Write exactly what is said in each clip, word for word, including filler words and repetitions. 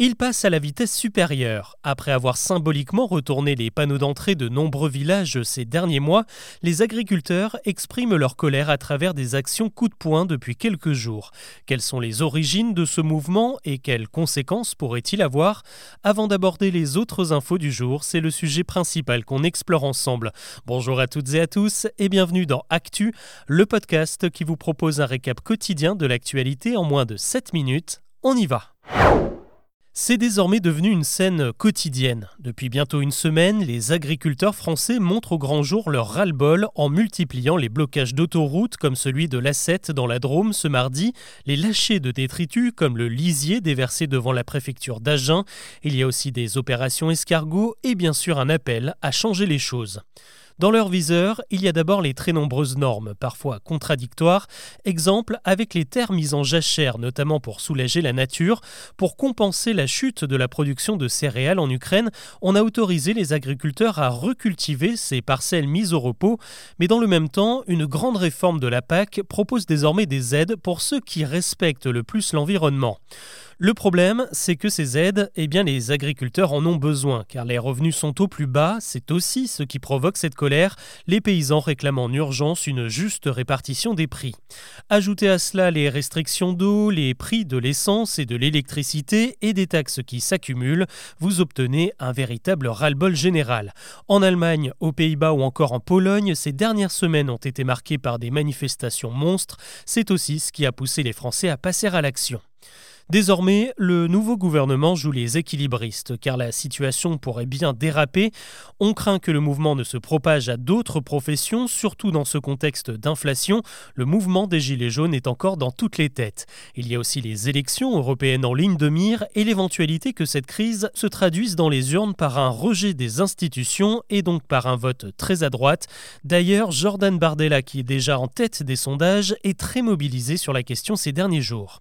Il passe à la vitesse supérieure. Après avoir symboliquement retourné les panneaux d'entrée de nombreux villages ces derniers mois, les agriculteurs expriment leur colère à travers des actions coup de poing depuis quelques jours. Quelles sont les origines de ce mouvement et quelles conséquences pourrait-il avoir? Avant d'aborder les autres infos du jour, c'est le sujet principal qu'on explore ensemble. Bonjour à toutes et à tous et bienvenue dans Actu, le podcast qui vous propose un récap quotidien de l'actualité en moins de sept minutes. On y va! C'est désormais devenu une scène quotidienne. Depuis bientôt une semaine, les agriculteurs français montrent au grand jour leur ras-le-bol en multipliant les blocages d'autoroutes comme celui de l'A sept dans la Drôme ce mardi, les lâchers de détritus comme le lisier déversé devant la préfecture d'Agen. Il y a aussi des opérations escargots et bien sûr un appel à changer les choses. Dans leur viseur, il y a d'abord les très nombreuses normes, parfois contradictoires. Exemple avec les terres mises en jachère, notamment pour soulager la nature. Pour compenser la chute de la production de céréales en Ukraine, on a autorisé les agriculteurs à recultiver ces parcelles mises au repos. Mais dans le même temps, une grande réforme de la P A C propose désormais des aides pour ceux qui respectent le plus l'environnement. Le problème, c'est que ces aides, eh bien, les agriculteurs en ont besoin, car les revenus sont au plus bas. C'est aussi ce qui provoque cette colère, les paysans réclament en urgence une juste répartition des prix. Ajoutez à cela les restrictions d'eau, les prix de l'essence et de l'électricité et des taxes qui s'accumulent, vous obtenez un véritable ras-le-bol général. En Allemagne, aux Pays-Bas ou encore en Pologne, ces dernières semaines ont été marquées par des manifestations monstres. C'est aussi ce qui a poussé les Français à passer à l'action. Désormais, le nouveau gouvernement joue les équilibristes, car la situation pourrait bien déraper. On craint que le mouvement ne se propage à d'autres professions, surtout dans ce contexte d'inflation. Le mouvement des Gilets jaunes est encore dans toutes les têtes. Il y a aussi les élections européennes en ligne de mire et l'éventualité que cette crise se traduise dans les urnes par un rejet des institutions et donc par un vote très à droite. D'ailleurs, Jordan Bardella, qui est déjà en tête des sondages, est très mobilisé sur la question ces derniers jours.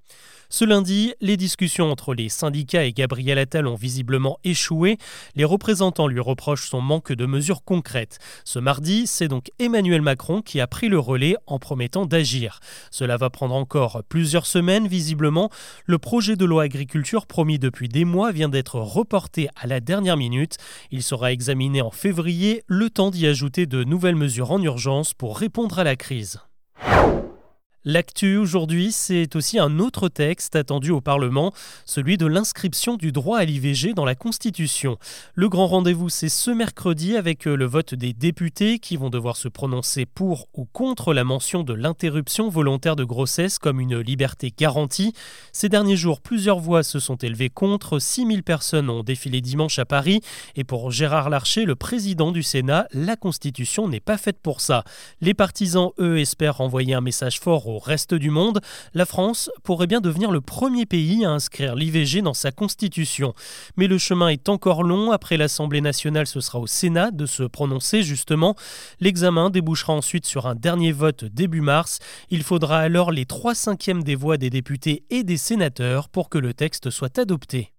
Ce lundi, les discussions entre les syndicats et Gabriel Attal ont visiblement échoué. Les représentants lui reprochent son manque de mesures concrètes. Ce mardi, c'est donc Emmanuel Macron qui a pris le relais en promettant d'agir. Cela va prendre encore plusieurs semaines, visiblement. Le projet de loi agriculture promis depuis des mois vient d'être reporté à la dernière minute. Il sera examiné en février, le temps d'y ajouter de nouvelles mesures en urgence pour répondre à la crise. L'actu aujourd'hui, c'est aussi un autre texte attendu au Parlement, celui de l'inscription du droit à l'I V G dans la Constitution. Le grand rendez-vous, c'est ce mercredi avec le vote des députés qui vont devoir se prononcer pour ou contre la mention de l'interruption volontaire de grossesse comme une liberté garantie. Ces derniers jours, plusieurs voix se sont élevées contre. six mille personnes ont défilé dimanche à Paris. Et pour Gérard Larcher, le président du Sénat, la Constitution n'est pas faite pour ça. Les partisans, eux, espèrent envoyer un message fort au Au reste du monde, la France pourrait bien devenir le premier pays à inscrire l'I V G dans sa constitution. Mais le chemin est encore long. Après l'Assemblée nationale, ce sera au Sénat de se prononcer justement. L'examen débouchera ensuite sur un dernier vote début mars. Il faudra alors les trois cinquièmes des voix des députés et des sénateurs pour que le texte soit adopté.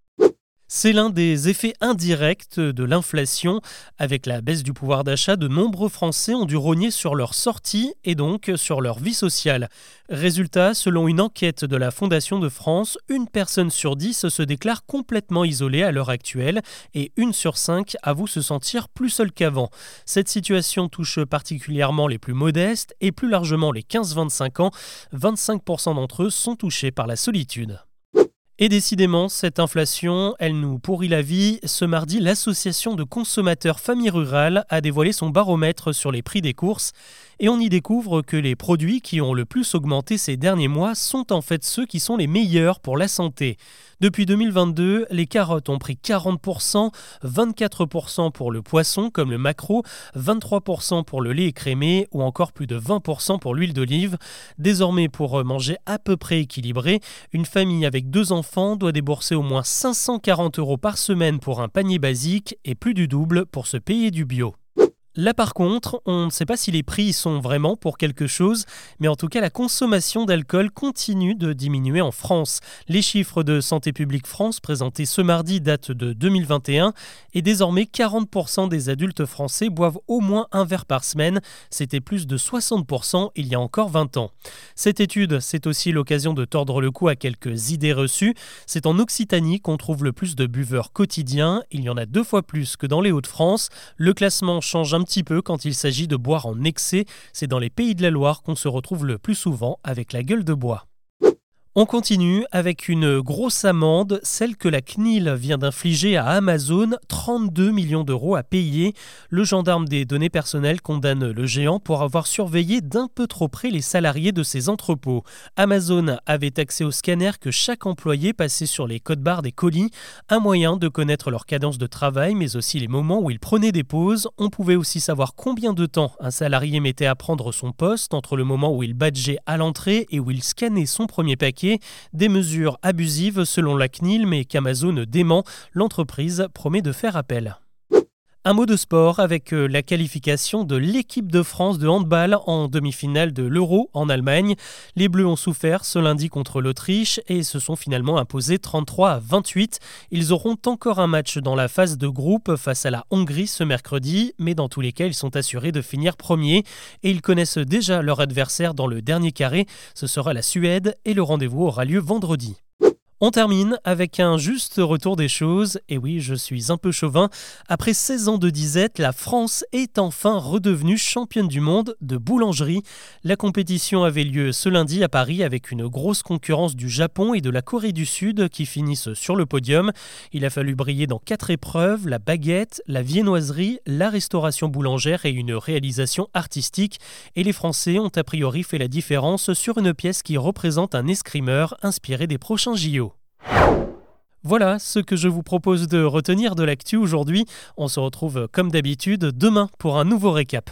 C'est l'un des effets indirects de l'inflation. Avec la baisse du pouvoir d'achat, de nombreux Français ont dû rogner sur leurs sorties et donc sur leur vie sociale. Résultat, selon une enquête de la Fondation de France, une personne sur dix se déclare complètement isolée à l'heure actuelle et une sur cinq avoue se sentir plus seule qu'avant. Cette situation touche particulièrement les plus modestes et plus largement les quinze vingt-cinq ans. vingt-cinq pour cent d'entre eux sont touchés par la solitude. Et décidément, cette inflation, elle nous pourrit la vie. Ce mardi, l'association de consommateurs Familles Rurales a dévoilé son baromètre sur les prix des courses. Et on y découvre que les produits qui ont le plus augmenté ces derniers mois sont en fait ceux qui sont les meilleurs pour la santé. Depuis deux mille vingt-deux, les carottes ont pris quarante pour cent, vingt-quatre pour cent pour le poisson comme le maquereau, vingt-trois pour cent pour le lait écrémé ou encore plus de vingt pour cent pour l'huile d'olive. Désormais, pour manger à peu près équilibré, une famille avec deux enfants doit débourser au moins cinq cent quarante euros par semaine pour un panier basique et plus du double pour se payer du bio. Là par contre, on ne sait pas si les prix sont vraiment pour quelque chose, mais en tout cas la consommation d'alcool continue de diminuer en France. Les chiffres de Santé publique France présentés ce mardi datent de deux mille vingt et un et désormais quarante pour cent des adultes français boivent au moins un verre par semaine. C'était plus de soixante pour cent il y a encore vingt ans. Cette étude, c'est aussi l'occasion de tordre le cou à quelques idées reçues. C'est en Occitanie qu'on trouve le plus de buveurs quotidiens. Il y en a deux fois plus que dans les Hauts-de-France. Le classement change un petit peu quand il s'agit de boire en excès. C'est dans les Pays de la Loire qu'on se retrouve le plus souvent avec la gueule de bois. On continue avec une grosse amende, celle que la C N I L vient d'infliger à Amazon, trente-deux millions d'euros à payer. Le gendarme des données personnelles condamne le géant pour avoir surveillé d'un peu trop près les salariés de ses entrepôts. Amazon avait accès au scanner que chaque employé passait sur les codes-barres des colis, un moyen de connaître leur cadence de travail, mais aussi les moments où ils prenaient des pauses. On pouvait aussi savoir combien de temps un salarié mettait à prendre son poste entre le moment où il badgeait à l'entrée et où il scannait son premier paquet. Des mesures abusives selon la C N I L, mais qu'Amazon dément. L'entreprise promet de faire appel. Un mot de sport avec la qualification de l'équipe de France de handball en demi-finale de l'Euro en Allemagne. Les Bleus ont souffert ce lundi contre l'Autriche et se sont finalement imposés trente-trois à vingt-huit. Ils auront encore un match dans la phase de groupe face à la Hongrie ce mercredi, mais dans tous les cas, ils sont assurés de finir premier et ils connaissent déjà leur adversaire dans le dernier carré. Ce sera la Suède et le rendez-vous aura lieu vendredi. On termine avec un juste retour des choses. Et oui, je suis un peu chauvin. Après seize ans de disette, la France est enfin redevenue championne du monde de boulangerie. La compétition avait lieu ce lundi à Paris avec une grosse concurrence du Japon et de la Corée du Sud qui finissent sur le podium. Il a fallu briller dans quatre épreuves, la baguette, la viennoiserie, la restauration boulangère et une réalisation artistique. Et les Français ont a priori fait la différence sur une pièce qui représente un escrimeur inspiré des prochains J O. Voilà ce que je vous propose de retenir de l'actu aujourd'hui. On se retrouve comme d'habitude demain pour un nouveau récap.